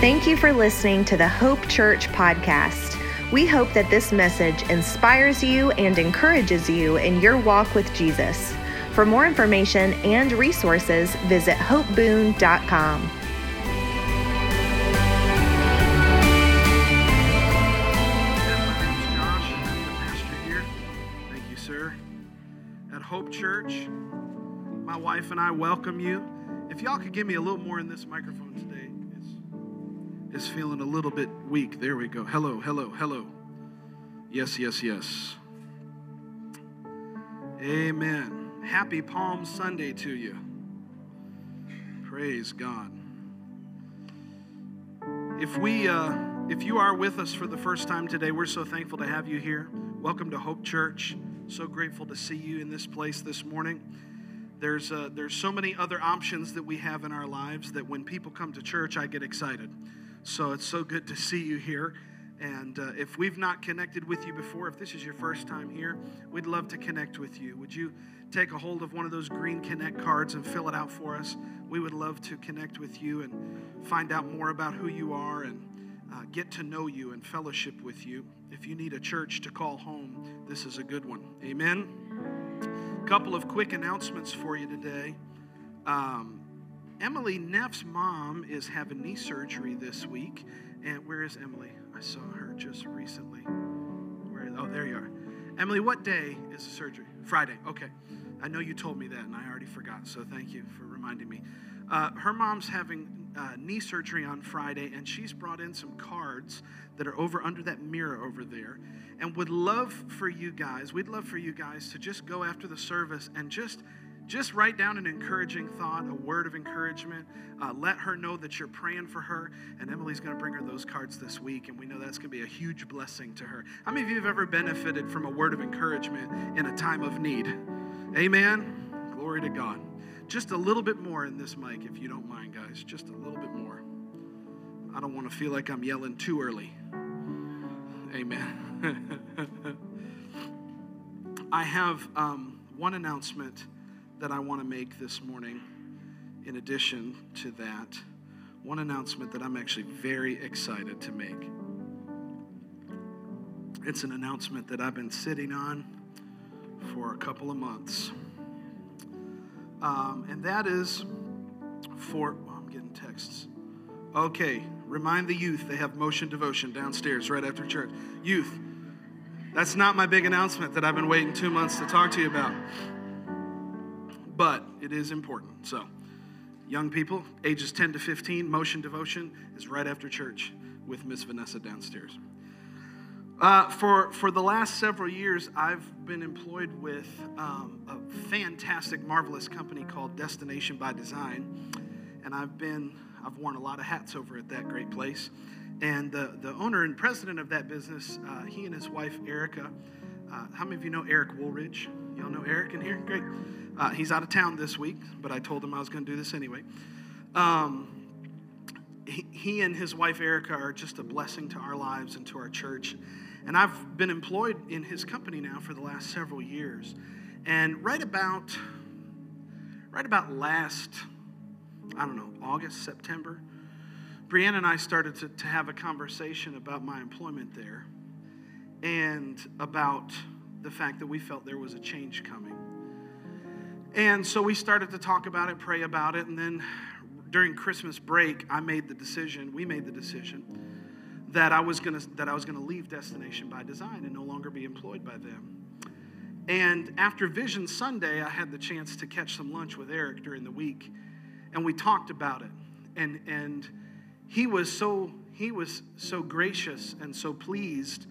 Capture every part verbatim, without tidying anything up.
Thank you for listening to the Hope Church podcast. We hope that this message inspires you and encourages you in your walk with Jesus. For more information and resources, visit hope boon dot com. Hope Church, my wife and I welcome you. If y'all could give me a little more in this microphone today, it's, it's feeling a little bit weak. There we go. Hello, hello, hello. Yes, yes, yes. Amen. Happy Palm Sunday to you. Praise God. If we, uh, if you are with us for the first time today, we're so thankful to have you here. Welcome to Hope Church. So grateful to see you in this place this morning. There's uh, there's so many other options that we have in our lives that when people come to church, I get excited. So it's so good to see you here. And uh, if we've not connected with you before, if this is your first time here, we'd love to connect with you. Would you take a hold of one of those green Connect cards and fill it out for us? We would love to connect with you and find out more about who you are and Uh, get to know you and fellowship with you. If you need a church to call home, this is a good one. Amen? A couple of quick announcements for you today. Um, Emily Neff's mom is having knee surgery this week. And where is Emily? I saw her just recently. Where? Oh, there you are. Emily, what day is the surgery? Friday. Okay. I know you told me that, and I already forgot, so thank you for reminding me. Uh, her mom's having Uh, knee surgery on Friday, and she's brought in some cards that are over under that mirror over there, and would love for you guys, we'd love for you guys to just go after the service and just just write down an encouraging thought, a word of encouragement. Uh, let her know that you're praying for her, and Emily's going to bring her those cards this week, and we know that's going to be a huge blessing to her. How many of you have ever benefited from a word of encouragement in a time of need? Amen? Glory to God. Just a little bit more in this mic, if you don't mind, guys. Just a little bit more. I don't want to feel like I'm yelling too early. Amen. I have um, one announcement that I want to make this morning. In addition to that, one announcement that I'm actually very excited to make. It's an announcement that I've been sitting on for a couple of months. Um, and that is for, oh, I'm getting texts. Okay, remind the youth they have motion devotion downstairs right after church. Youth, that's not my big announcement that I've been waiting two months to talk to you about. But it is important. So, young people, ages ten to fifteen, motion devotion is right after church with Miss Vanessa downstairs. Uh, for, for the last several years, I've been employed with um, a fantastic, marvelous company called Destination by Design, and I've been, I've worn a lot of hats over at that great place, and the, the owner and president of that business, uh, he and his wife, Erica, uh, how many of you know Eric Woolridge? Y'all know Eric in here? Great. Uh, he's out of town this week, but I told him I was going to do this anyway. Um... He and his wife, Erica, are just a blessing to our lives and to our church. And I've been employed in his company now for the last several years. And right about, right about last, I don't know, August, September, Brianna and I started to, to have a conversation about my employment there and about the fact that we felt there was a change coming. And so we started to talk about it, pray about it, and then during Christmas break, I made the decision, we made the decision, that I was gonna that I was gonna leave Destination by Design and no longer be employed by them. And after Vision Sunday, I had the chance to catch some lunch with Eric during the week, and we talked about it. And and he was so he was so gracious and so pleased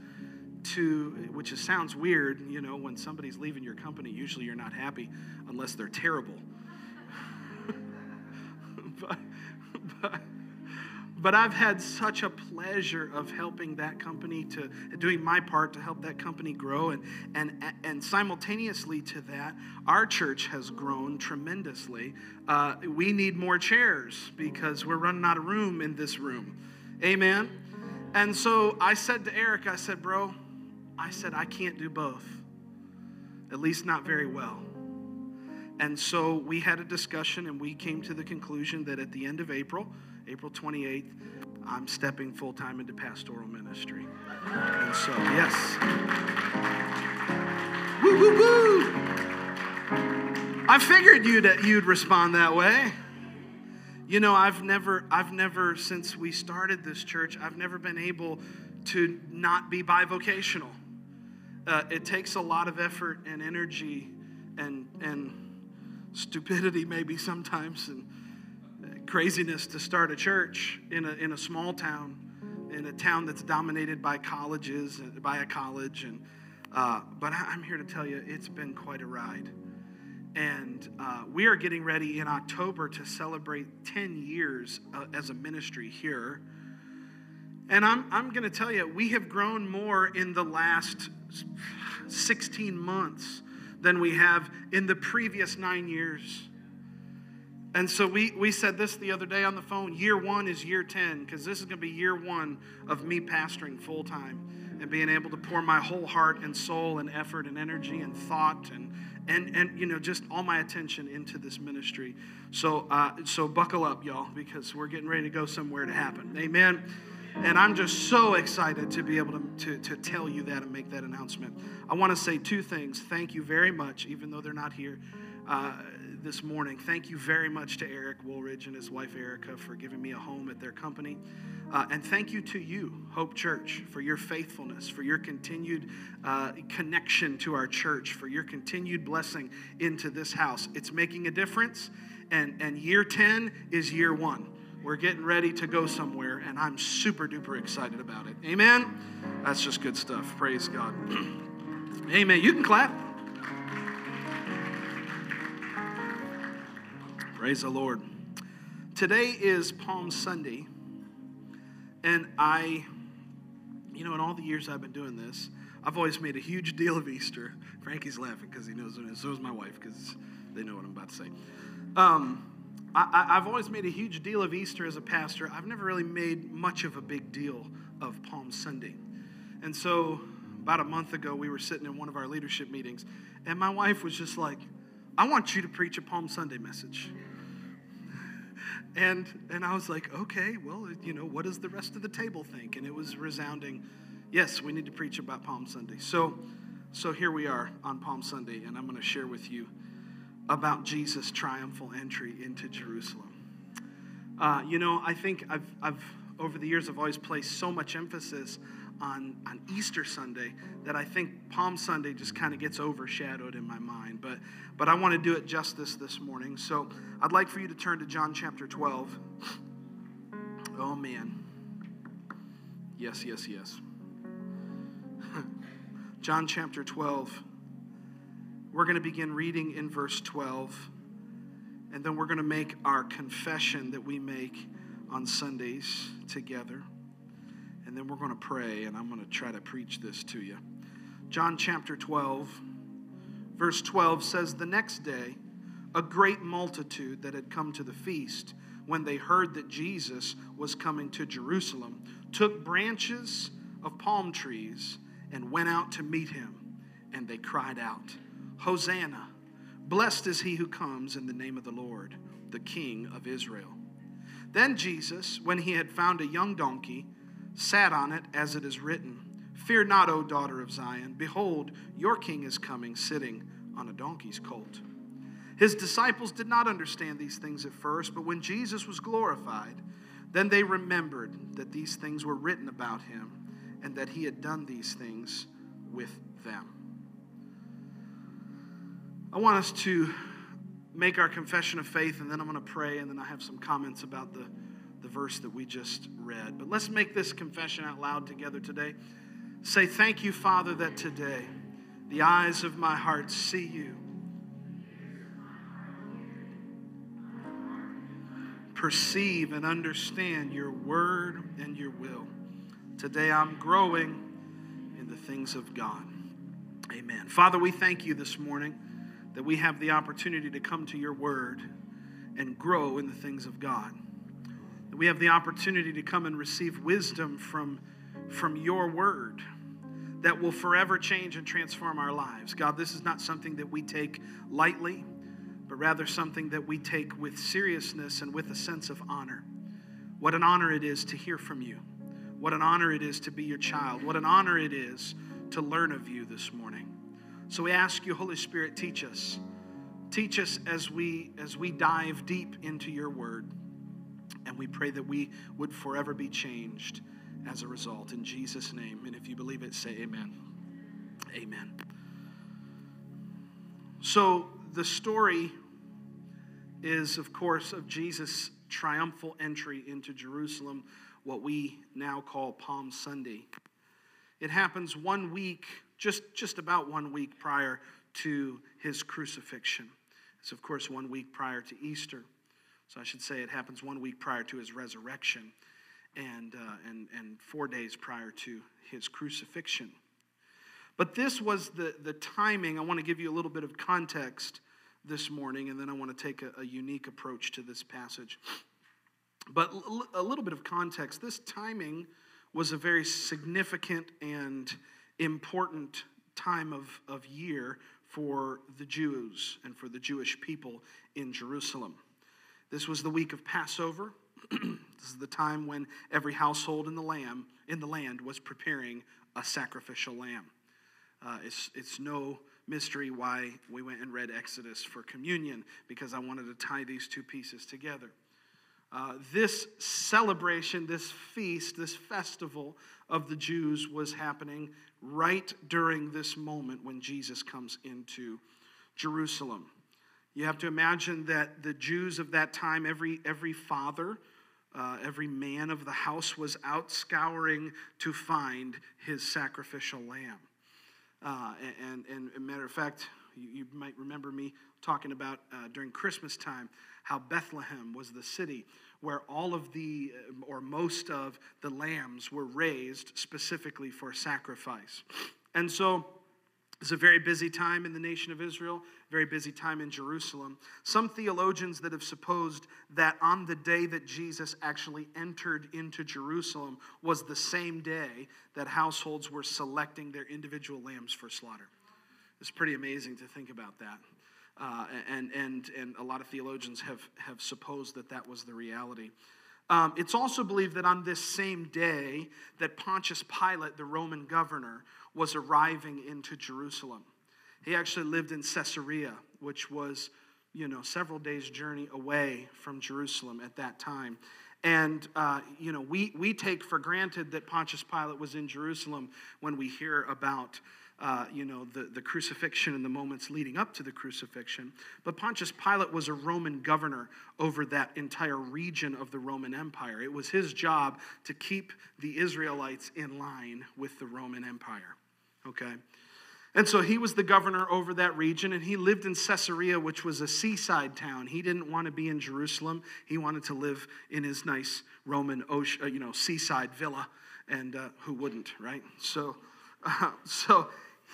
to, which is, sounds weird, you know, when somebody's leaving your company, usually you're not happy unless they're terrible. But, but, but I've had such a pleasure of helping that company to, doing my part to help that company grow. And, and, and simultaneously to that, our church has grown tremendously. Uh, we need more chairs because we're running out of room in this room. Amen? And so I said to Eric, I said, bro, I said, I can't do both, at least not very well. And so we had a discussion, and we came to the conclusion that at the end of April, April twenty-eighth, I'm stepping full-time into pastoral ministry. And so, yes. Woo, woo, woo. I figured you that you'd respond that way. You know, I've never, I've never, since we started this church, I've never been able to not be bivocational. Uh, it takes a lot of effort and energy and and stupidity maybe sometimes and craziness to start a church in a in a small town, in a town that's dominated by colleges, by a college. And uh, but I'm here to tell you, it's been quite a ride. And uh, we are getting ready in October to celebrate ten years uh, as a ministry here. And I'm, I'm going to tell you, we have grown more in the last sixteen months than we have in the previous nine years. And so we, we said this the other day on the phone, year one is year ten, because this is going to be year one of me pastoring full-time and being able to pour my whole heart and soul and effort and energy and thought and And, and you know, just all my attention into this ministry. So uh, so buckle up, y'all, because we're getting ready to go somewhere to happen. Amen? And I'm just so excited to be able to, to, to tell you that and make that announcement. I want to say two things. Thank you very much, even though they're not here uh, this morning. Thank you very much to Eric Woolridge and his wife, Erica, for giving me a home at their company. Uh, and thank you to you, Hope Church, for your faithfulness, for your continued uh, connection to our church, for your continued blessing into this house. It's making a difference, and, and year ten is year one. We're getting ready to go somewhere, and I'm super duper excited about it. Amen? That's just good stuff. Praise God. Amen. You can clap. Praise the Lord. Today is Palm Sunday. And I, you know, in all the years I've been doing this, I've always made a huge deal of Easter. Frankie's laughing because he knows what it is. So is my wife because they know what I'm about to say. Um, I, I've always made a huge deal of Easter as a pastor. I've never really made much of a big deal of Palm Sunday. And so about a month ago, we were sitting in one of our leadership meetings, and my wife was just like, I want you to preach a Palm Sunday message. And and I was like, okay, well, you know, what does the rest of the table think? And it was resounding, yes, we need to preach about Palm Sunday. So, so here we are on Palm Sunday, and I'm going to share with you about Jesus' triumphal entry into Jerusalem. Uh, you know, I think I've, I've over the years, I've always placed so much emphasis on, on Easter Sunday that I think Palm Sunday just kind of gets overshadowed in my mind. But but I want to do it justice this morning. So I'd like for you to turn to John chapter twelve. Oh, man. Yes, yes, yes. John chapter twelve. We're going to begin reading in verse twelve. And then we're going to make our confession that we make on Sundays together. And then we're going to pray, and I'm going to try to preach this to you. John chapter twelve, verse twelve says, the next day, a great multitude that had come to the feast, when they heard that Jesus was coming to Jerusalem, took branches of palm trees and went out to meet him. And they cried out, Hosanna! Blessed is he who comes in the name of the Lord, the King of Israel. Then Jesus, when he had found a young donkey, sat on it as it is written, Fear not, O daughter of Zion. Behold, your king is coming, sitting on a donkey's colt. His disciples did not understand these things at first, but when Jesus was glorified, then they remembered that these things were written about him and that he had done these things with them. I want us to make our confession of faith, and then I'm going to pray, and then I have some comments about the the verse that we just read. But let's make this confession out loud together today. Say, thank you, Father, that today the eyes of my heart see you. Perceive and understand your word and your will. Today I'm growing in the things of God. Amen. Father, we thank you this morning that we have the opportunity to come to your word and grow in the things of God. We have the opportunity to come and receive wisdom from, from your word that will forever change and transform our lives. God, this is not something that we take lightly, but rather something that we take with seriousness and with a sense of honor. What an honor it is to hear from you. What an honor it is to be your child. What an honor it is to learn of you this morning. So we ask you, Holy Spirit, teach us. Teach us as we, as we dive deep into your word. And we pray that we would forever be changed as a result. In Jesus' name. And if you believe it, say amen. Amen. So the story is, of course, of Jesus' triumphal entry into Jerusalem, what we now call Palm Sunday. It happens one week, just, just about one week prior to his crucifixion. It's, of course, one week prior to Easter. So I should say it happens one week prior to his resurrection and, uh, and, and four days prior to his crucifixion. But this was the, the timing. I want to give you a little bit of context this morning, and then I want to take a, a unique approach to this passage. But l- a little bit of context. This timing was a very significant and important time of, of year for the Jews and for the Jewish people in Jerusalem. This was the week of Passover. This is the time when every household in the lamb in the land was preparing a sacrificial lamb. Uh, it's, it's no mystery why we went and read Exodus for communion, because I wanted to tie these two pieces together. Uh, this celebration, this feast, this festival of the Jews was happening right during this moment when Jesus comes into Jerusalem. You have to imagine that the Jews of that time, every, every father, uh, every man of the house was out scouring to find his sacrificial lamb. Uh, and, and, and matter of fact, you, you might remember me talking about uh, during Christmas time how Bethlehem was the city where all of the, or most of the lambs were raised specifically for sacrifice. And so it's a very busy time in the nation of Israel, very busy time in Jerusalem. Some theologians that have supposed that on the day that Jesus actually entered into Jerusalem was the same day that households were selecting their individual lambs for slaughter. It's pretty amazing to think about that. Uh, and, and, and a lot of theologians have, have supposed that that was the reality. Um, it's also believed that on this same day that Pontius Pilate, the Roman governor, was arriving into Jerusalem. He actually lived in Caesarea, which was, you know, several days' journey away from Jerusalem at that time. And, uh, you know, we, we take for granted that Pontius Pilate was in Jerusalem when we hear about, uh, you know, the, the crucifixion and the moments leading up to the crucifixion. But Pontius Pilate was a Roman governor over that entire region of the Roman Empire. It was his job to keep the Israelites in line with the Roman Empire. Okay? And so he was the governor over that region, and he lived in Caesarea, which was a seaside town. He didn't want to be in Jerusalem. He wanted to live in his nice Roman, ocean, you know, seaside villa, and uh, who wouldn't, right? So, uh, so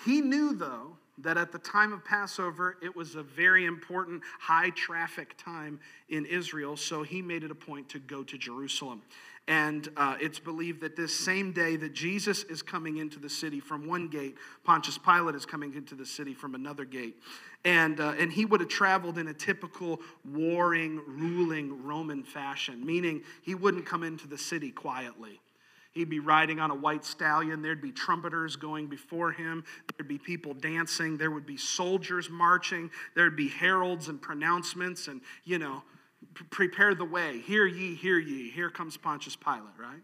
he knew, though, that at the time of Passover, it was a very important, high-traffic time in Israel, so he made it a point to go to Jerusalem. And uh, it's believed that this same day that Jesus is coming into the city from one gate, Pontius Pilate is coming into the city from another gate. And, uh, and he would have traveled in a typical warring, ruling Roman fashion, meaning he wouldn't come into the city quietly. He'd be riding on a white stallion. There'd be trumpeters going before him. There'd be people dancing. There would be soldiers marching. There'd be heralds and pronouncements and, you know, prepare the way. Hear ye, hear ye. Here comes Pontius Pilate, right?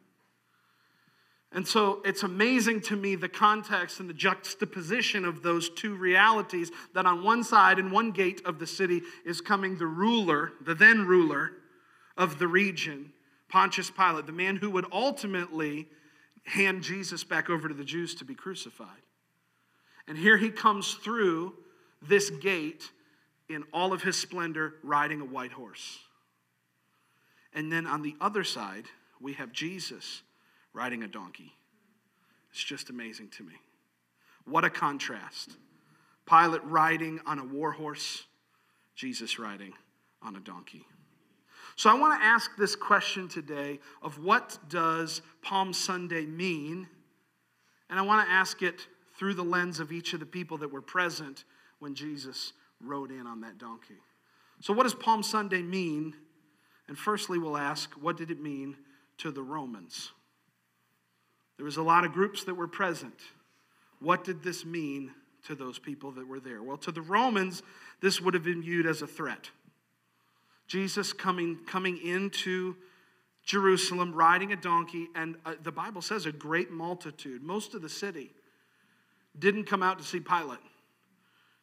And so it's amazing to me the context and the juxtaposition of those two realities, that on one side and one gate of the city is coming the ruler, the then ruler of the region, Pontius Pilate, the man who would ultimately hand Jesus back over to the Jews to be crucified. And here he comes through this gate in all of his splendor, riding a white horse. And then on the other side, we have Jesus riding a donkey. It's just amazing to me. What a contrast. Pilate riding on a war horse, Jesus riding on a donkey. So I want to ask this question today of what does Palm Sunday mean? And I want to ask it through the lens of each of the people that were present when Jesus rode in on that donkey. So what does Palm Sunday mean? And firstly, we'll ask, what did it mean to the Romans. There was a lot of groups that were present. What did this mean to those people that were there? Well, to the Romans, this would have been viewed as a threat. Jesus coming, coming into Jerusalem, riding a donkey, and uh, the Bible says a great multitude, most of the city, didn't come out to see Pilate.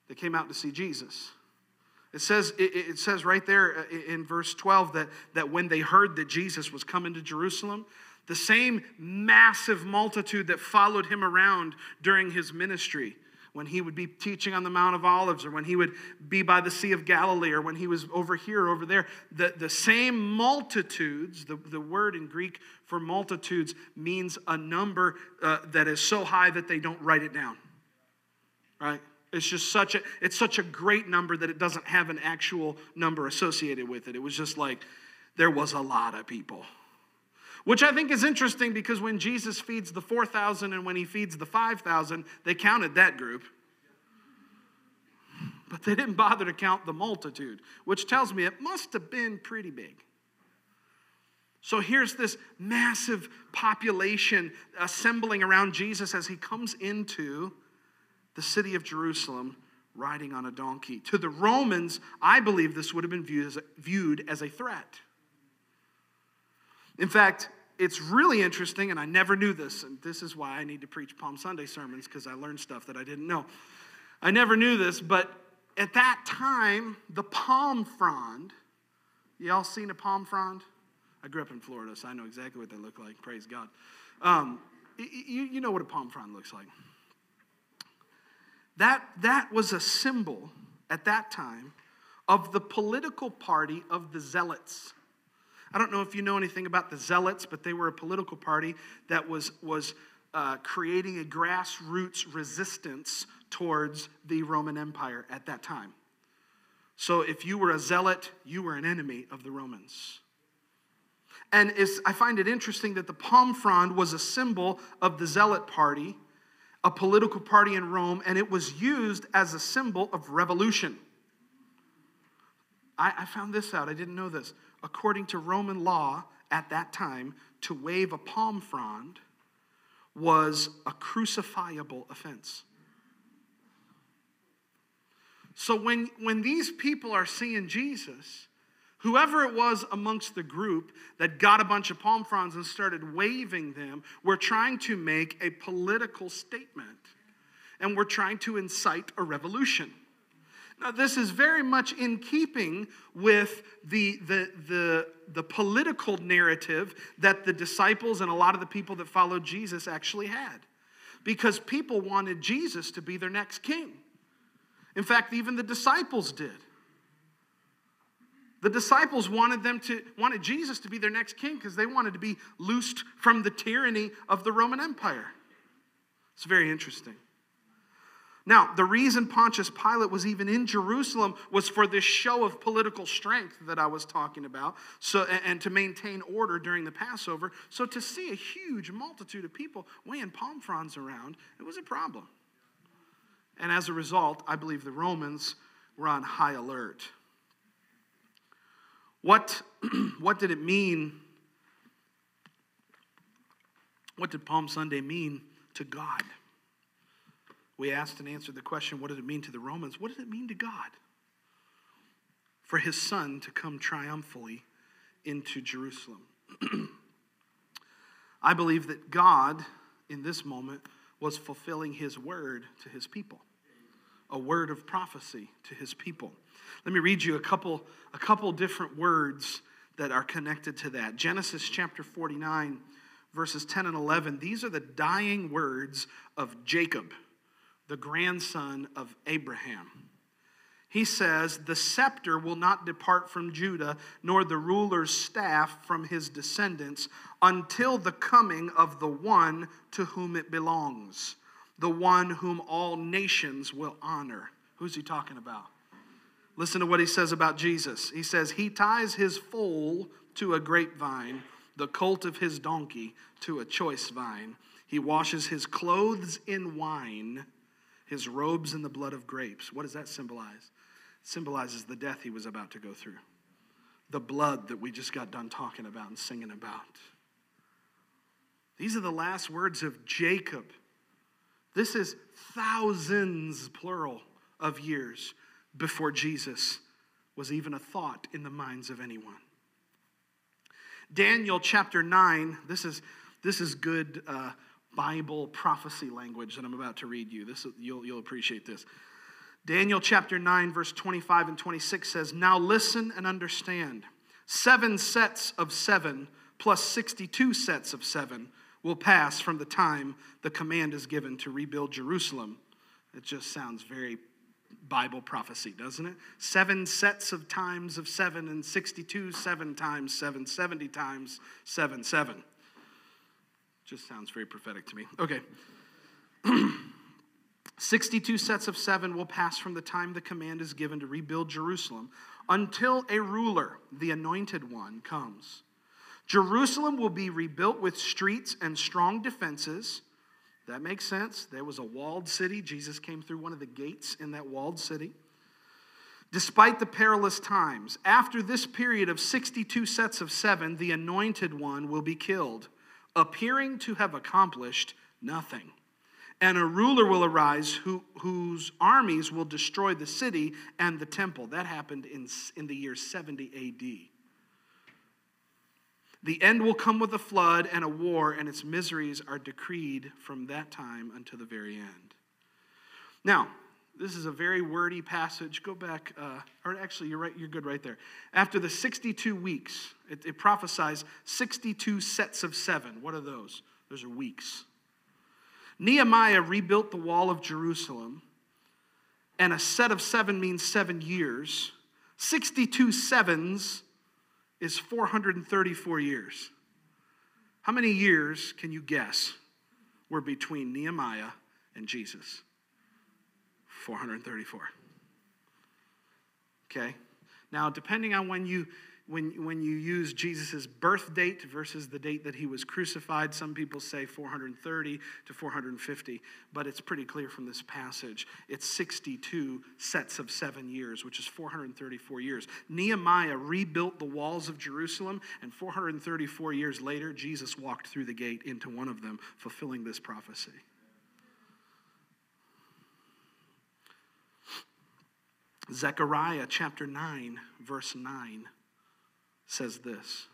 They came out to see Jesus. It says, it, it says right there in verse twelve that, that when they heard that Jesus was coming to Jerusalem, the same massive multitude that followed him around during his ministry, when he would be teaching on the Mount of Olives, or when he would be by the Sea of Galilee, or when he was over here, over there, the, the same multitudes, the, the word in Greek for multitudes means a number uh, that is so high that they don't write it down, right? It's just such a, it's such a great number that it doesn't have an actual number associated with it. It was just like, there was a lot of people. Which I think is interesting, because when Jesus feeds the four thousand and when he feeds the five thousand, they counted that group. But they didn't bother to count the multitude, which tells me it must have been pretty big. So here's this massive population assembling around Jesus as he comes into the city of Jerusalem riding on a donkey. To the Romans, I believe this would have been viewed as a, viewed as a threat. In fact, it's really interesting, and I never knew this, and this is why I need to preach Palm Sunday sermons, because I learned stuff that I didn't know. I never knew this, but at that time, the palm frond, y'all seen a palm frond? I grew up in Florida, so I know exactly what they look like, praise God. Um, you, you know what a palm frond looks like. That, that was a symbol at that time of the political party of the Zealots. I don't know if you know anything about the Zealots, but they were a political party that was, was uh, creating a grassroots resistance towards the Roman Empire at that time. So if you were a Zealot, you were an enemy of the Romans. And it's, I find it interesting that the palm frond was a symbol of the Zealot party, a political party in Rome, and it was used as a symbol of revolution. I, I found this out. I didn't know this. According to Roman law at that time, to wave a palm frond was a crucifiable offense. So when, when these people are seeing Jesus, whoever it was amongst the group that got a bunch of palm fronds and started waving them, were trying to make a political statement, and were trying to incite a revolution. Now, this is very much in keeping with the, the, the, the political narrative that the disciples and a lot of the people that followed Jesus actually had, because people wanted Jesus to be their next king. In fact, even the disciples did. The disciples wanted them to wanted Jesus to be their next king because they wanted to be loosed from the tyranny of the Roman Empire. It's very interesting. Now, the reason Pontius Pilate was even in Jerusalem was for this show of political strength that I was talking about, so, and to maintain order during the Passover. So to see a huge multitude of people weighing palm fronds around, it was a problem. And as a result, I believe the Romans were on high alert. What, what did it mean? What did Palm Sunday mean to God? We asked and answered the question, what did it mean to the Romans? What did it mean to God for his son to come triumphantly into Jerusalem? I believe that God, in this moment, was fulfilling his word to his people, a word of prophecy to his people. Let me read you a couple, a couple different words that are connected to that. Genesis chapter forty-nine, verses ten and eleven. These are the dying words of Jacob, the grandson of Abraham. He says, "The scepter will not depart from Judah, nor the ruler's staff from his descendants, until the coming of the one to whom it belongs, the one whom all nations will honor." Who's he talking about? Listen to what he says about Jesus. He says, "He ties his foal to a grapevine, the colt of his donkey to a choice vine. He washes his clothes in wine, his robes in the blood of grapes." What does that symbolize? It symbolizes the death he was about to go through. The blood that we just got done talking about and singing about. These are the last words of Jacob. This is thousands, plural, of years before Jesus was even a thought in the minds of anyone. Daniel chapter nine, this is this is good uh, Bible prophecy language that I'm about to read you. This you'll you'll appreciate this. Daniel chapter nine, verse twenty-five and twenty-six says, "Now listen and understand. Seven sets of seven plus sixty-two sets of seven will pass from the time the command is given to rebuild Jerusalem." It just sounds very Bible prophecy, doesn't it? Seven sets of times of seven and sixty-two, seven times seven, seventy times seven, seven. Just sounds very prophetic to me. Okay. sixty-two sets of seven will pass from the time the command is given to rebuild Jerusalem until a ruler, the anointed one, comes. Jerusalem will be rebuilt with streets and strong defenses. That makes sense. There was a walled city. Jesus came through one of the gates in that walled city. Despite the perilous times, after this period of sixty-two sets of seven, the anointed one will be killed, appearing to have accomplished nothing. And a ruler will arise who, whose armies will destroy the city and the temple. That happened in, in the year seventy A D The end will come with a flood and a war, and its miseries are decreed from that time until the very end. Now, this is a very wordy passage. Go back, uh, or actually, you're right. You're good right there. After the sixty-two weeks, it, it prophesies sixty-two sets of seven. What are those? Those are weeks. Nehemiah rebuilt the wall of Jerusalem, and a set of seven means seven years. sixty-two sevens is four hundred thirty-four years. How many years, can you guess, were between Nehemiah and Jesus? four hundred thirty-four. Okay. Now, depending on when you when when you use Jesus' birth date versus the date that he was crucified, some people say four hundred thirty to four hundred fifty, but it's pretty clear from this passage. It's sixty-two sets of seven years, which is four hundred thirty-four years. Nehemiah rebuilt the walls of Jerusalem, and four hundred thirty-four years later, Jesus walked through the gate into one of them, fulfilling this prophecy. Zechariah chapter nine, verse nine says this: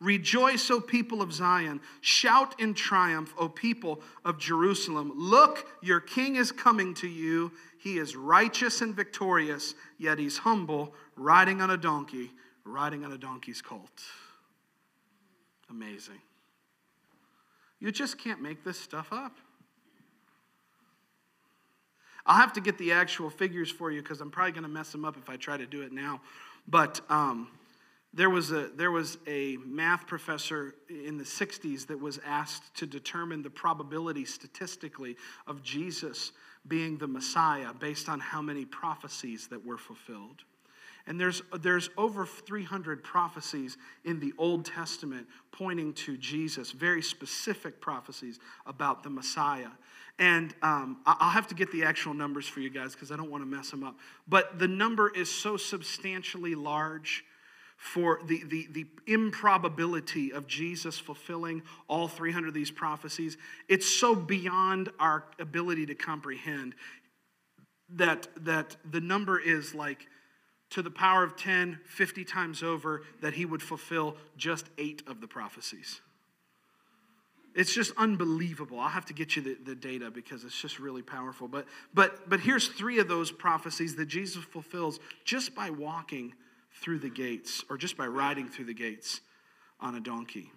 "Rejoice, O people of Zion. Shout in triumph, O people of Jerusalem. Look, your king is coming to you. He is righteous and victorious, yet he's humble, riding on a donkey, riding on a donkey's colt." Amazing. You just can't make this stuff up. I'll have to get the actual figures for you because I'm probably going to mess them up if I try to do it now. But um, there was a there was a math professor in the sixties that was asked to determine the probability statistically of Jesus being the Messiah based on how many prophecies that were fulfilled. And there's there's over three hundred prophecies in the Old Testament pointing to Jesus, very specific prophecies about the Messiah. And um, I'll have to get the actual numbers for you guys because I don't want to mess them up. But the number is so substantially large for the, the, the improbability of Jesus fulfilling all three hundred of these prophecies. It's so beyond our ability to comprehend that, that the number is like to the power of ten, fifty times over, that he would fulfill just eight of the prophecies. It's just unbelievable. I'll have to get you the, the data because it's just really powerful. But, but, but here's three of those prophecies that Jesus fulfills just by walking through the gates, or just by riding through the gates on a donkey.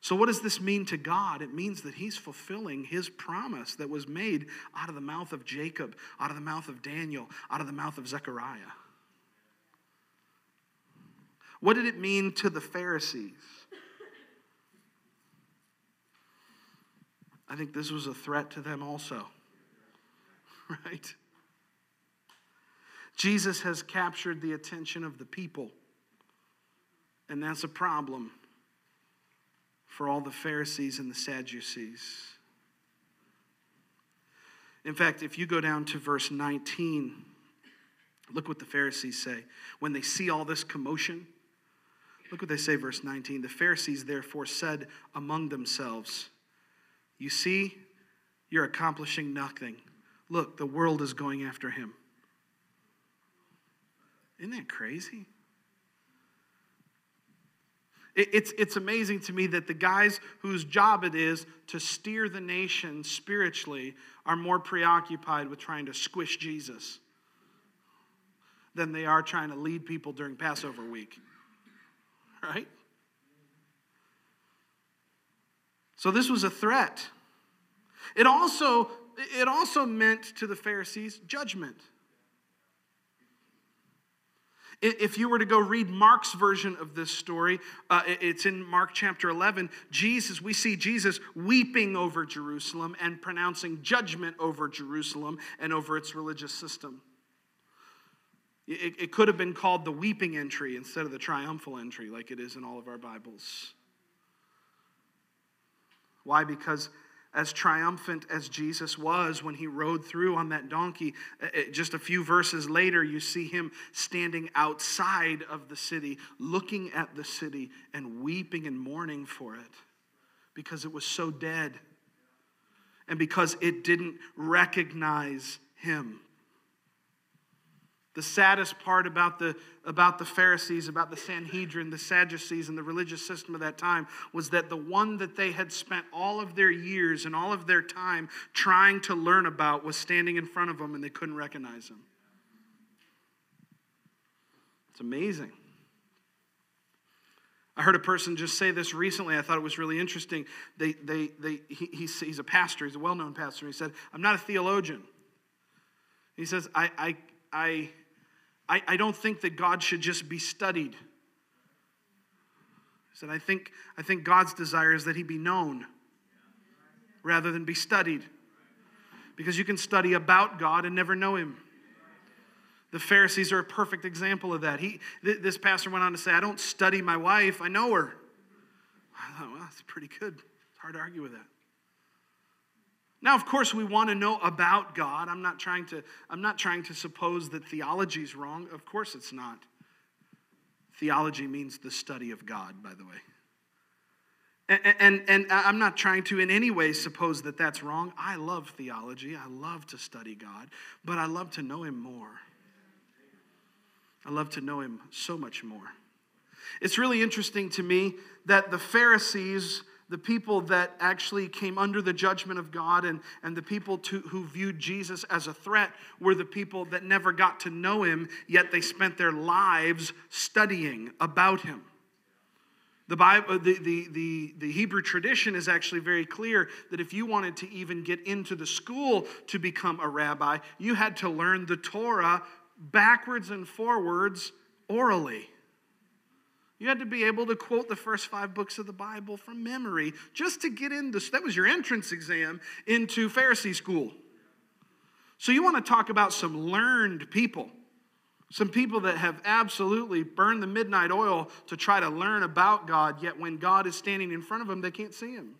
So what does this mean to God? It means that he's fulfilling his promise that was made out of the mouth of Jacob, out of the mouth of Daniel, out of the mouth of Zechariah. What did it mean to the Pharisees? I think this was a threat to them also, right? Jesus has captured the attention of the people, and that's a problem for all the Pharisees and the Sadducees. In fact, if you go down to verse nineteen, look what the Pharisees say. When they see all this commotion, Look what they say, verse nineteen. The Pharisees therefore said among themselves, "You see, you're accomplishing nothing. Look, the world is going after him." Isn't that crazy? It, it's, it's amazing to me that the guys whose job it is to steer the nation spiritually are more preoccupied with trying to squish Jesus than they are trying to lead people during Passover week. Right? So this was a threat. It also, it also meant to the Pharisees judgment. If you were to go read Mark's version of this story, uh, it's in Mark chapter eleven. Jesus, we see Jesus weeping over Jerusalem and pronouncing judgment over Jerusalem and over its religious system. It, it could have been called the weeping entry instead of the triumphal entry, like it is in all of our Bibles. Why? Because as triumphant as Jesus was when he rode through on that donkey, just a few verses later, you see him standing outside of the city, looking at the city and weeping and mourning for it because it was so dead and because it didn't recognize him. The saddest part about the, about the Pharisees, about the Sanhedrin, the Sadducees, and the religious system of that time was that the one that they had spent all of their years and all of their time trying to learn about was standing in front of them, and they couldn't recognize him. It's amazing. I heard a person just say this recently. I thought it was really interesting. They, they, they, he, he's, he's a pastor. He's a well-known pastor. He said, "I'm not a theologian." He says, I, I, I... I, I don't think that God should just be studied. He said, I think, I think God's desire is that he be known rather than be studied. Because you can study about God and never know him. The Pharisees are a perfect example of that. He, th- this pastor went on to say, "I don't study my wife, I know her." I thought, well, that's pretty good. It's hard to argue with that. Now, of course, we want to know about God. I'm not trying to, I'm not trying to suppose that theology is wrong. Of course it's not. Theology means the study of God, by the way. And, and, and I'm not trying to in any way suppose that that's wrong. I love theology. I love to study God. But I love to know him more. I love to know him so much more. It's really interesting to me that the Pharisees, the people that actually came under the judgment of God and, and the people to, who viewed Jesus as a threat were the people that never got to know him, yet they spent their lives studying about him. The Bible, the, the, the, the Hebrew tradition is actually very clear that if you wanted to even get into the school to become a rabbi, you had to learn the Torah backwards and forwards orally. You had to be able to quote the first five books of the Bible from memory just to get into, that was your entrance exam into Pharisee school. So you want to talk about some learned people, some people that have absolutely burned the midnight oil to try to learn about God, yet when God is standing in front of them, they can't see him.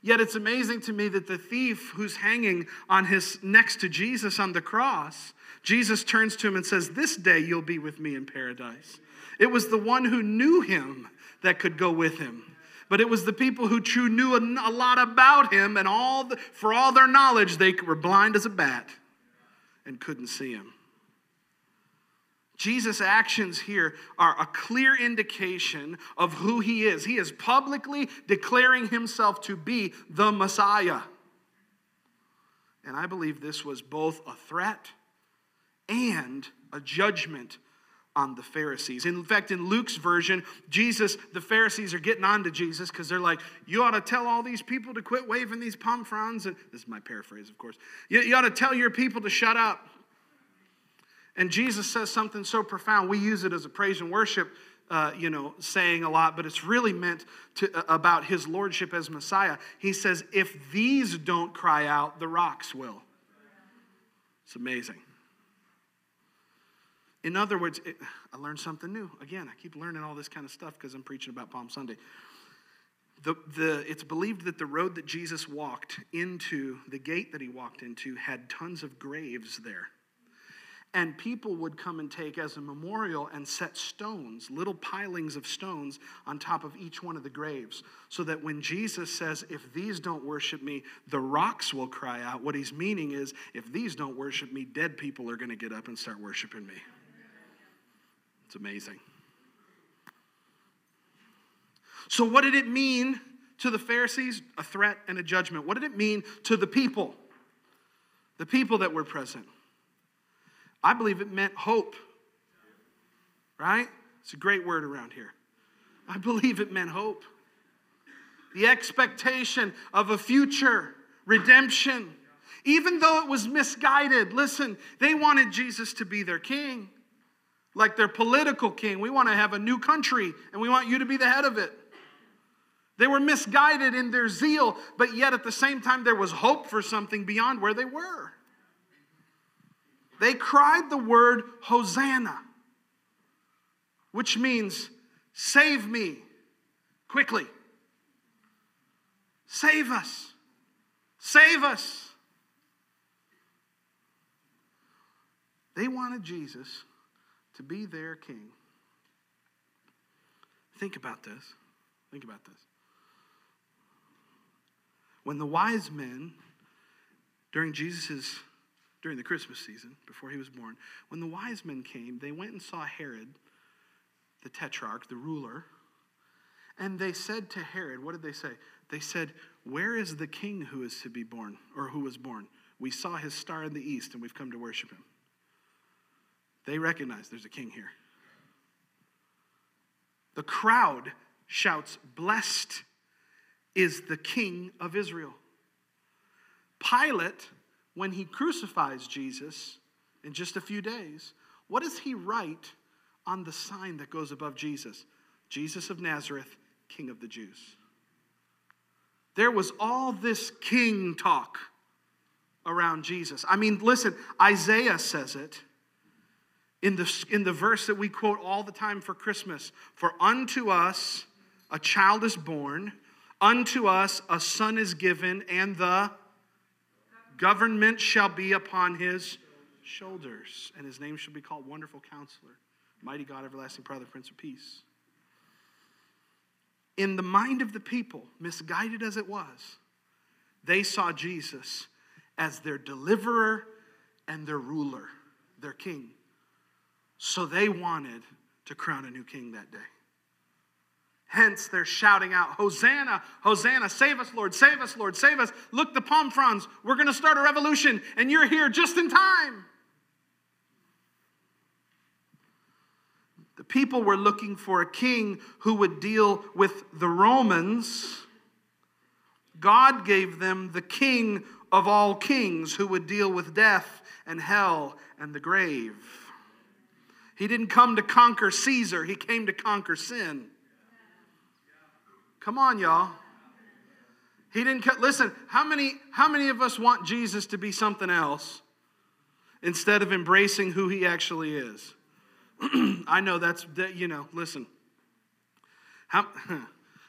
Yet it's amazing to me that the thief who's hanging on his next to Jesus on the cross, Jesus turns to him and says, "This day you'll be with me in paradise." It was the one who knew him that could go with him. But it was the people who true knew a lot about him, and all the, for all their knowledge, they were blind as a bat and couldn't see him. Jesus' actions here are a clear indication of who he is. He is publicly declaring himself to be the Messiah. And I believe this was both a threat and a judgment on the Pharisees. In fact, in Luke's version, Jesus, the Pharisees are getting on to Jesus because they're like, "You ought to tell all these people to quit waving these palm fronds." And this is my paraphrase, of course. You, you ought to tell your people to shut up. And Jesus says something so profound. We use it as a praise and worship, uh, you know, saying a lot, but it's really meant to, uh, about his lordship as Messiah. He says, "If these don't cry out, the rocks will." It's amazing. In other words, it, I learned something new. Again, I keep learning all this kind of stuff because I'm preaching about Palm Sunday. The, the, it's believed that the road that Jesus walked into, the gate that he walked into, had tons of graves there. And people would come and take as a memorial and set stones, little pilings of stones on top of each one of the graves. So that when Jesus says, if these don't worship me, the rocks will cry out. What he's meaning is, if these don't worship me, dead people are going to get up and start worshiping me. It's amazing. So what did it mean to the Pharisees? A threat and a judgment. What did it mean to the people? The people that were present. I believe it meant hope, right? It's a great word around here. I believe it meant hope. The expectation of a future redemption. Even though it was misguided, listen, they wanted Jesus to be their king, like their political king. We want to have a new country, and we want you to be the head of it. They were misguided in their zeal, but yet at the same time, there was hope for something beyond where they were. They cried the word Hosanna, which means save me quickly. Save us. Save us. They wanted Jesus to be their king. Think about this. Think about this. When the wise men, during Jesus' during the Christmas season, before he was born, when the wise men came, they went and saw Herod, the tetrarch, the ruler, and they said to Herod, what did they say? They said, where is the king who is to be born, or who was born? We saw his star in the east, and we've come to worship him. They recognize there's a king here. The crowd shouts, blessed is the King of Israel. Pilate, when he crucifies Jesus in just a few days, what does he write on the sign that goes above Jesus? Jesus of Nazareth, King of the Jews. There was all this king talk around Jesus. I mean, listen, Isaiah says it in the, in the verse that we quote all the time for Christmas. For unto us a child is born, unto us a son is given, and the government shall be upon his shoulders, and his name shall be called Wonderful Counselor, Mighty God, Everlasting Father, Prince of Peace. In the mind of the people, misguided as it was, they saw Jesus as their deliverer and their ruler, their king. So they wanted to crown a new king that day. Hence, they're shouting out, Hosanna, Hosanna, save us, Lord, save us, Lord, save us. Look, the palm fronds, we're going to start a revolution, and you're here just in time. The people were looking for a king who would deal with the Romans. God gave them the King of all kings who would deal with death and hell and the grave. He didn't come to conquer Caesar, he came to conquer sin. Come on, y'all. He didn't cut. Listen, how many, how many of us want Jesus to be something else instead of embracing who he actually is? I know that's, you know, listen. How,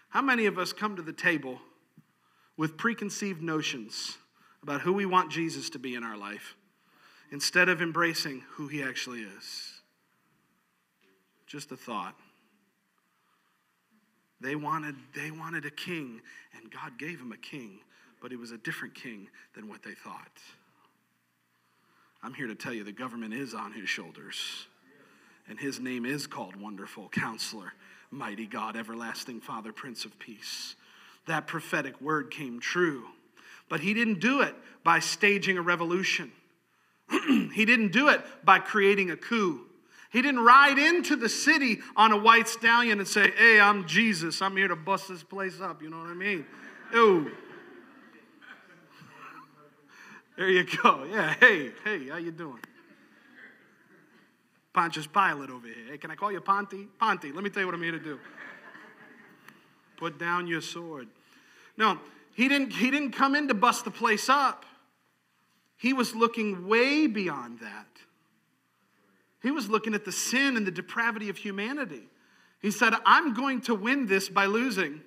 how many of us come to the table with preconceived notions about who we want Jesus to be in our life instead of embracing who he actually is? Just a thought. They wanted, they wanted a king, and God gave him a king, but it was a different king than what they thought. I'm here to tell you the government is on his shoulders, and his name is called Wonderful Counselor, Mighty God, Everlasting Father, Prince of Peace. That prophetic word came true, but he didn't do it by staging a revolution. He didn't do it by creating a coup. He didn't ride into the city on a white stallion and say, hey, I'm Jesus. I'm here to bust this place up. You know what I mean? Ooh. There you go. Yeah, hey, hey, how you doing? Pontius Pilate over here. Hey, can I call you Ponty? Ponty, let me tell you what I'm here to do. Put down your sword. No, he didn't, he didn't come in to bust the place up. He was looking way beyond that. He was looking at the sin and the depravity of humanity. He said, I'm going to win this by losing.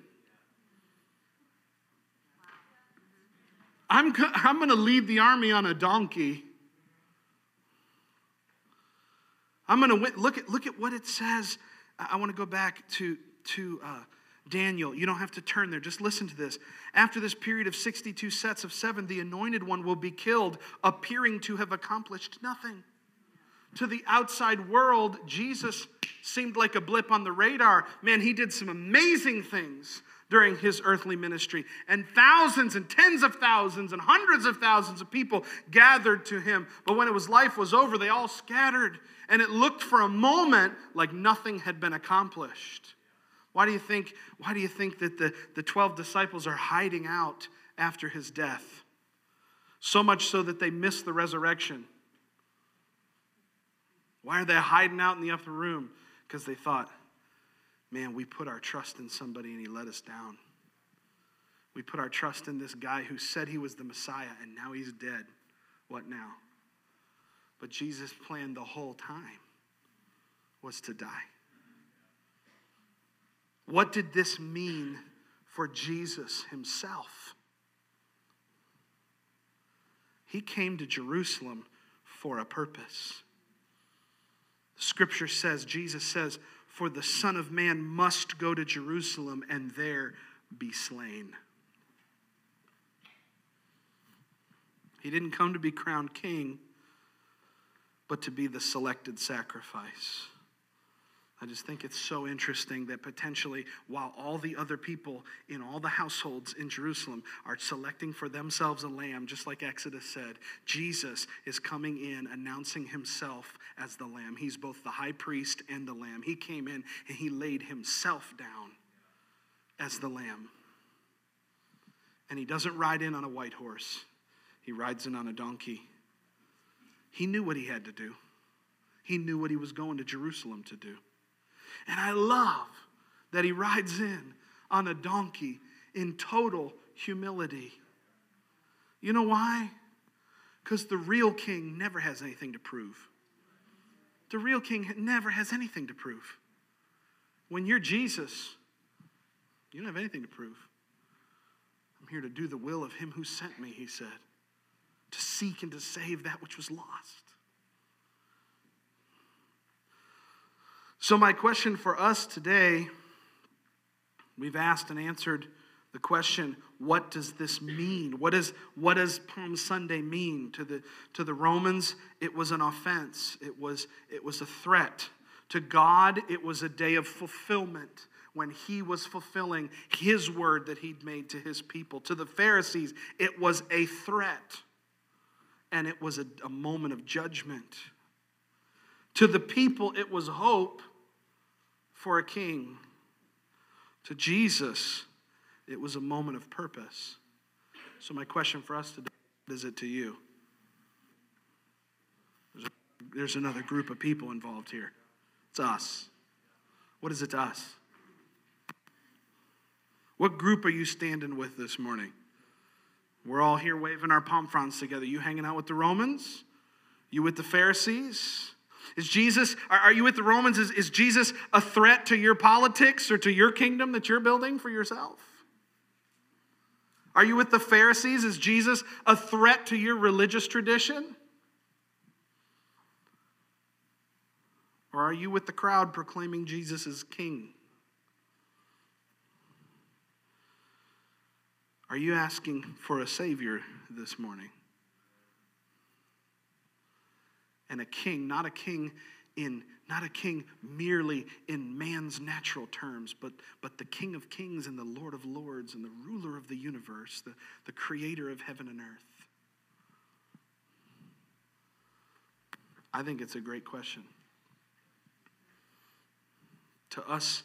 I'm, co- I'm going to lead the army on a donkey. I'm going to look at look at what it says. I want to go back to to uh, Daniel. You don't have to turn there. Just listen to this. After this period of sixty-two sets of seven, the anointed one will be killed, appearing to have accomplished nothing. To the outside world, Jesus seemed like a blip on the radar. Man, he did some amazing things during his earthly ministry. And thousands and tens of thousands and hundreds of thousands of people gathered to him. But when his life was over, they all scattered. And it looked for a moment like nothing had been accomplished. Why do you think, why do you think that the, the twelve disciples are hiding out after his death? So much so that they miss the resurrection. Why are they hiding out in the upper room? Because they thought, man, we put our trust in somebody and he let us down. We put our trust in this guy who said he was the Messiah and now he's dead. What now? But Jesus' plan the whole time was to die. What did this mean for Jesus himself? He came to Jerusalem for a purpose. Scripture says, Jesus says, for the Son of Man must go to Jerusalem and there be slain. He didn't come to be crowned king, but to be the selected sacrifice. I just think it's so interesting that potentially, while all the other people in all the households in Jerusalem are selecting for themselves a lamb, just like Exodus said, Jesus is coming in announcing himself as the lamb. He's both the high priest and the lamb. He came in and he laid himself down as the lamb. And he doesn't ride in on a white horse. He rides in on a donkey. He knew what he had to do. He knew what he was going to Jerusalem to do. And I love that he rides in on a donkey in total humility. You know why? Because the real king never has anything to prove. The real king never has anything to prove. When you're Jesus, you don't have anything to prove. I'm here to do the will of him who sent me, he said, to seek and to save that which was lost. So my question for us today, we've asked and answered the question, what does this mean? What is what does Palm Sunday mean? To the to the Romans, it was an offense. It was it was a threat. To God, it was a day of fulfillment when he was fulfilling his word that he'd made to his people. To the Pharisees, it was a threat, and it was a, a moment of judgment. To the people, it was hope for a king. To Jesus, it was a moment of purpose. So my question for us today, what is it to you? There's, a, there's another group of people involved here. It's us. What is it to us? What group are you standing with this morning? We're all here waving our palm fronds together. You hanging out with the Romans? You with the Pharisees? Is Jesus, are you with the Romans? Is, is Jesus a threat to your politics or to your kingdom that you're building for yourself? Are you with the Pharisees? Is Jesus a threat to your religious tradition? Or are you with the crowd proclaiming Jesus as king? Are you asking for a savior this morning? And a king, not a king in, not a king merely in man's natural terms, but, but the King of Kings and the Lord of Lords and the ruler of the universe, the, the creator of heaven and earth. I think it's a great question. To us,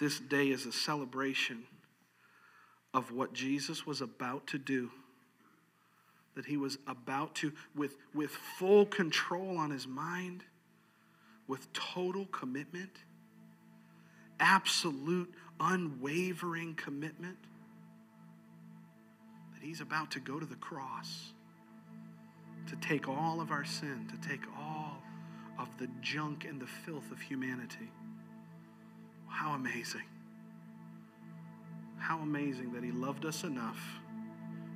this day is a celebration of what Jesus was about to do. That he was about to, with, with full control on his mind, with total commitment, absolute, unwavering commitment, that he's about to go to the cross to take all of our sin, to take all of the junk and the filth of humanity. How amazing. How amazing that he loved us enough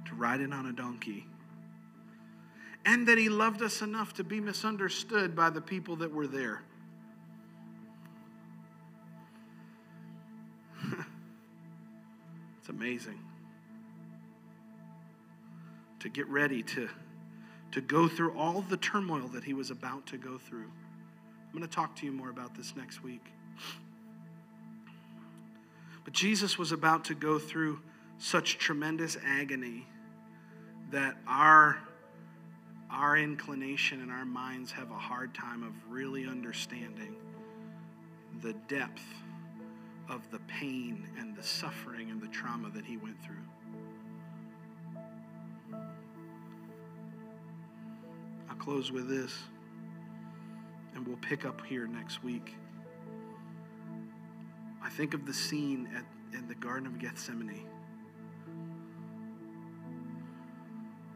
to ride in on a donkey and that he loved us enough to be misunderstood by the people that were there. It's amazing. To get ready to, to go through all the turmoil that he was about to go through. I'm going to talk to you more about this next week. But Jesus was about to go through such tremendous agony that our, our inclination and our minds have a hard time of really understanding the depth of the pain and the suffering and the trauma that he went through. I'll close with this, and we'll pick up here next week. I think of the scene at in the Garden of Gethsemane,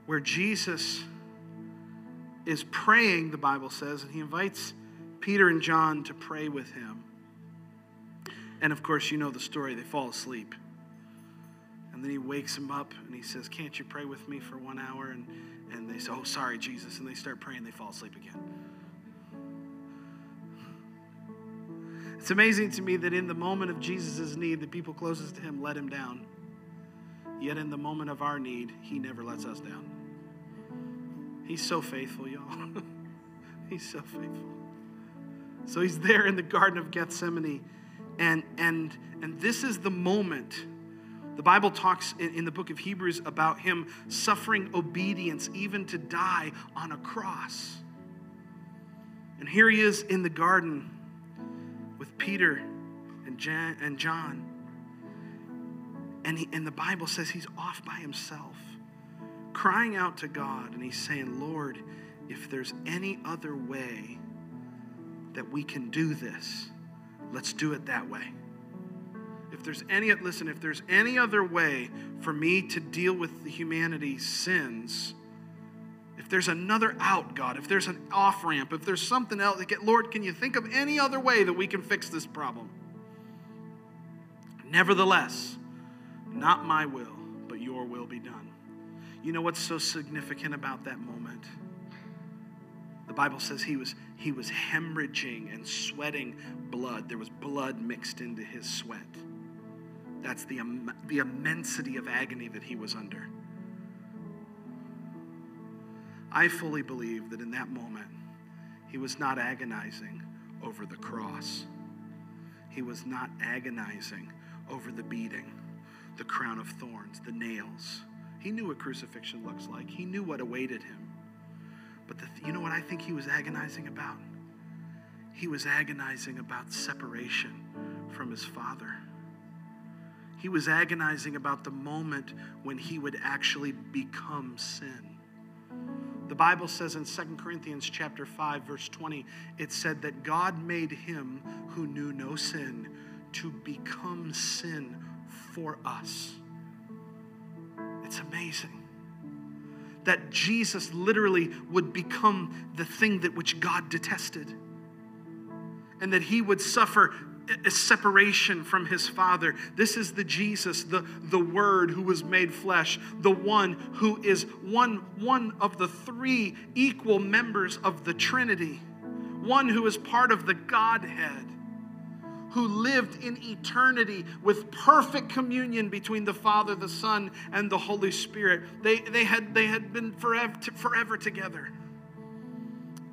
where Jesus is praying, the Bible says, and he invites Peter and John to pray with him. And of course, you know the story, they fall asleep. And then he wakes them up and he says, "Can't you pray with me for one hour? And, and they say, "Oh, sorry, Jesus." And they start praying, they fall asleep again. It's amazing to me that in the moment of Jesus' need, the people closest to him let him down. Yet in the moment of our need, he never lets us down. He's so faithful, y'all. He's so faithful. So he's there in the Garden of Gethsemane. And and and this is the moment. The Bible talks in, in the book of Hebrews about him suffering obedience, even to die on a cross. And here he is in the garden with Peter and Jan, and John. And, he, and the Bible says he's off by himself, crying out to God. And he's saying, "Lord, if there's any other way that we can do this, let's do it that way. If there's any, listen, if there's any other way for me to deal with the humanity's sins, if there's another out, God, if there's an off-ramp, if there's something else, Lord, can you think of any other way that we can fix this problem? Nevertheless, not my will, but your will be done." You know what's so significant about that moment? The Bible says he was he was hemorrhaging and sweating blood. There was blood mixed into his sweat. That's the, um, the immensity of agony that he was under. I fully believe that in that moment, he was not agonizing over the cross. He was not agonizing over the beating, the crown of thorns, the nails. He knew what crucifixion looks like. He knew what awaited him. But the, you know what I think he was agonizing about? He was agonizing about separation from his Father. He was agonizing about the moment when he would actually become sin. The Bible says in Second Corinthians chapter five, verse twenty, it said that God made him who knew no sin to become sin for us. It's amazing that Jesus literally would become the thing that which God detested, and that he would suffer a separation from his Father. This is the Jesus, the, the Word who was made flesh, the one who is one, one of the three equal members of the Trinity, one who is part of the Godhead, who lived in eternity with perfect communion between the Father, the Son, and the Holy Spirit. They, they, had, they had been forever, forever together.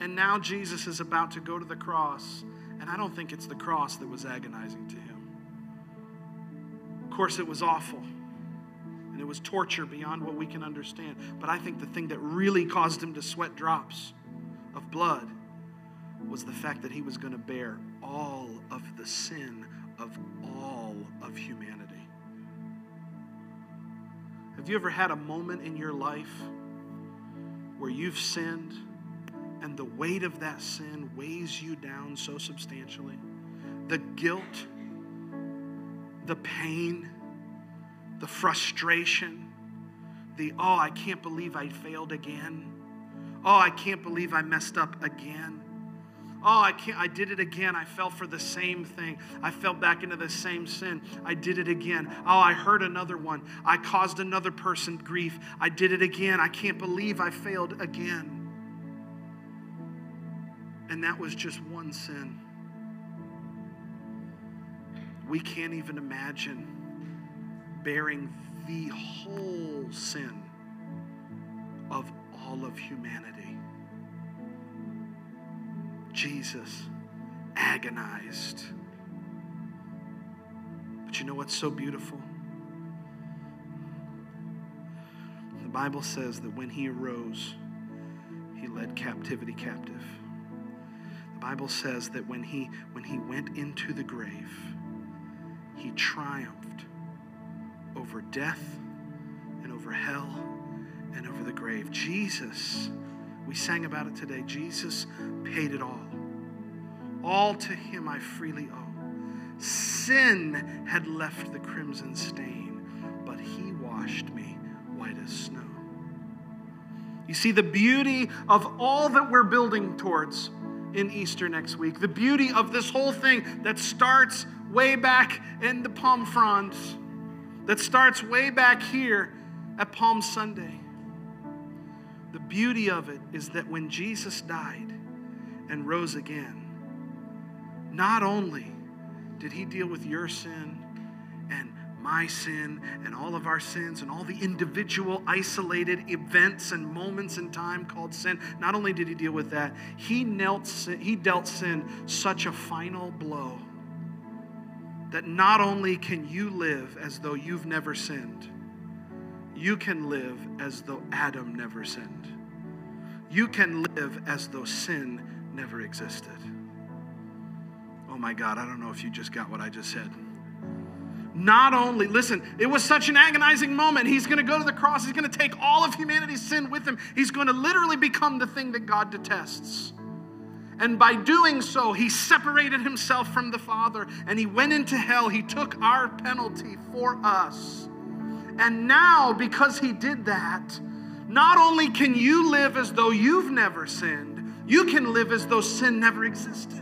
And now Jesus is about to go to the cross, and I don't think it's the cross that was agonizing to him. Of course, it was awful, and it was torture beyond what we can understand. But I think the thing that really caused him to sweat drops of blood was the fact that he was going to bear all of the sin of all of humanity. Have you ever had a moment in your life where you've sinned and the weight of that sin weighs you down so substantially? The guilt, the pain, the frustration, the, oh, I can't believe I failed again. Oh, I can't believe I messed up again. Oh, I can't, I did it again. I fell for the same thing. I fell back into the same sin. I did it again. Oh, I hurt another one. I caused another person grief. I did it again. I can't believe I failed again. And that was just one sin. We can't even imagine bearing the whole sin of all of humanity. Jesus agonized. But you know what's so beautiful? The Bible says that when he arose, he led captivity captive. The Bible says that when he, when he went into the grave, he triumphed over death and over hell and over the grave. Jesus, we sang about it today, Jesus paid it all. All to him I freely owe. Sin had left the crimson stain, but he washed me white as snow. You see, the beauty of all that we're building towards in Easter next week, the beauty of this whole thing that starts way back in the palm fronds, that starts way back here at Palm Sunday. The beauty of it is that when Jesus died and rose again, not only did he deal with your sin and my sin and all of our sins and all the individual isolated events and moments in time called sin, not only did he deal with that, he knelt, he dealt sin such a final blow that not only can you live as though you've never sinned, you can live as though Adam never sinned. You can live as though sin never existed. Oh my God, I don't know if you just got what I just said. Not only, listen, it was such an agonizing moment. He's going to go to the cross. He's going to take all of humanity's sin with him. He's going to literally become the thing that God detests. And by doing so, he separated himself from the Father, and he went into hell. He took our penalty for us. And now, because he did that, not only can you live as though you've never sinned, you can live as though sin never existed.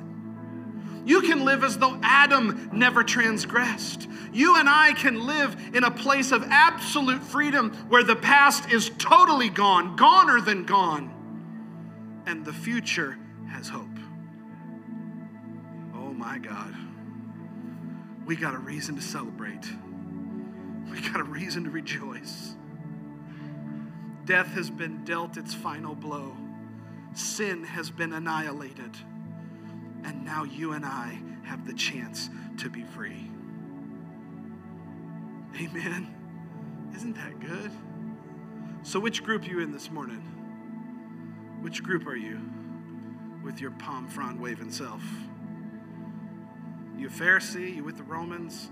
You can live as though Adam never transgressed. You and I can live in a place of absolute freedom where the past is totally gone, goner than gone, and the future has hope. Oh my God. We got a reason to celebrate. We got a reason to rejoice. Death has been dealt its final blow. Sin has been annihilated. And now you and I have the chance to be free. Amen. Isn't that good? So which group are you in this morning? Which group are you with your palm frond waving self? You a Pharisee? You with the Romans?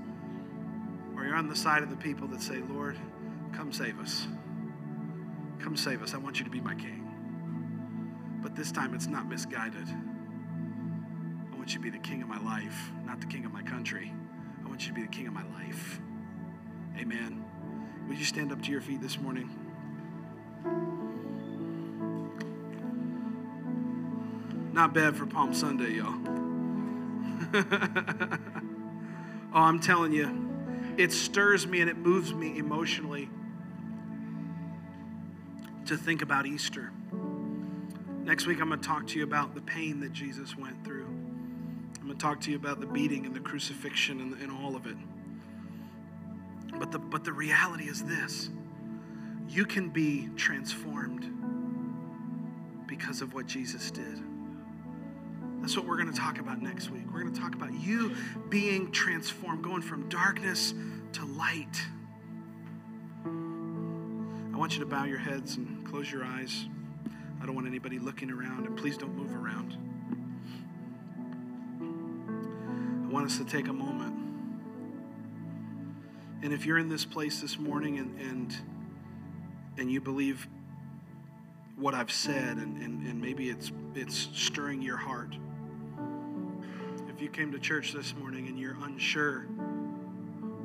Or you're on the side of the people that say, Lord, come save us. Come save us. I want you to be my king. But this time it's not misguided. I want you to be the king of my life, not the king of my country. I want you to be the king of my life. Amen. Would you stand up to your feet this morning? Not bad for Palm Sunday, y'all. Oh, I'm telling you, it stirs me and it moves me emotionally to think about Easter. Next week, I'm going to talk to you about the pain that Jesus went through. I'm going to talk to you about the beating and the crucifixion and, and all of it. But the, but the reality is this. You can be transformed because of what Jesus did. That's what we're going to talk about next week. We're going to talk about you being transformed, going from darkness to light. I want you to bow your heads and close your eyes. I don't want anybody looking around, and please don't move around. I want us to take a moment. And if you're in this place this morning and and, and you believe what I've said and, and, and maybe it's it's stirring your heart. If you came to church this morning and you're unsure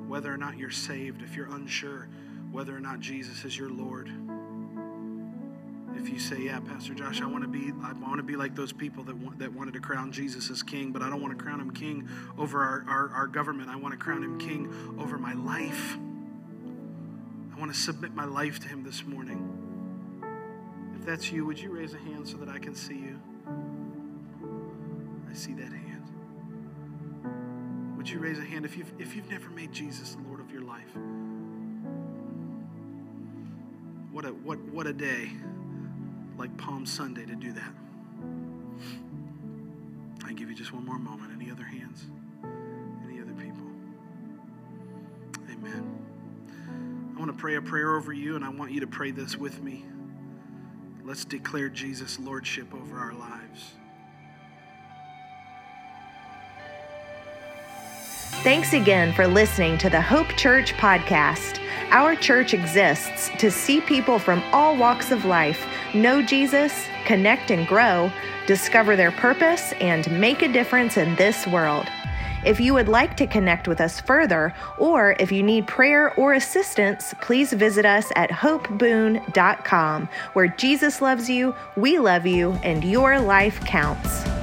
whether or not you're saved, if you're unsure whether or not Jesus is your Lord, if you say, yeah, Pastor Josh, I want to be I want to be like those people that want, that wanted to crown Jesus as king, but I don't want to crown him king over our, our, our government. I want to crown him king over my life. I want to submit my life to him this morning. If that's you, would you raise a hand so that I can see you? I see that hand. Would you raise a hand if you've, if you've never made Jesus the Lord of your life? What a, what, what a day, like Palm Sunday, to do that. I give you just one more moment. Any other hands? Any other people? Amen. I want to pray a prayer over you, and I want you to pray this with me. Let's declare Jesus' lordship over our lives. Thanks again for listening to the Hope Church podcast. Our church exists to see people from all walks of life know Jesus, connect and grow, discover their purpose, and make a difference in this world. If you would like to connect with us further, or if you need prayer or assistance, please visit us at hope boon dot com, where Jesus loves you, we love you, and your life counts.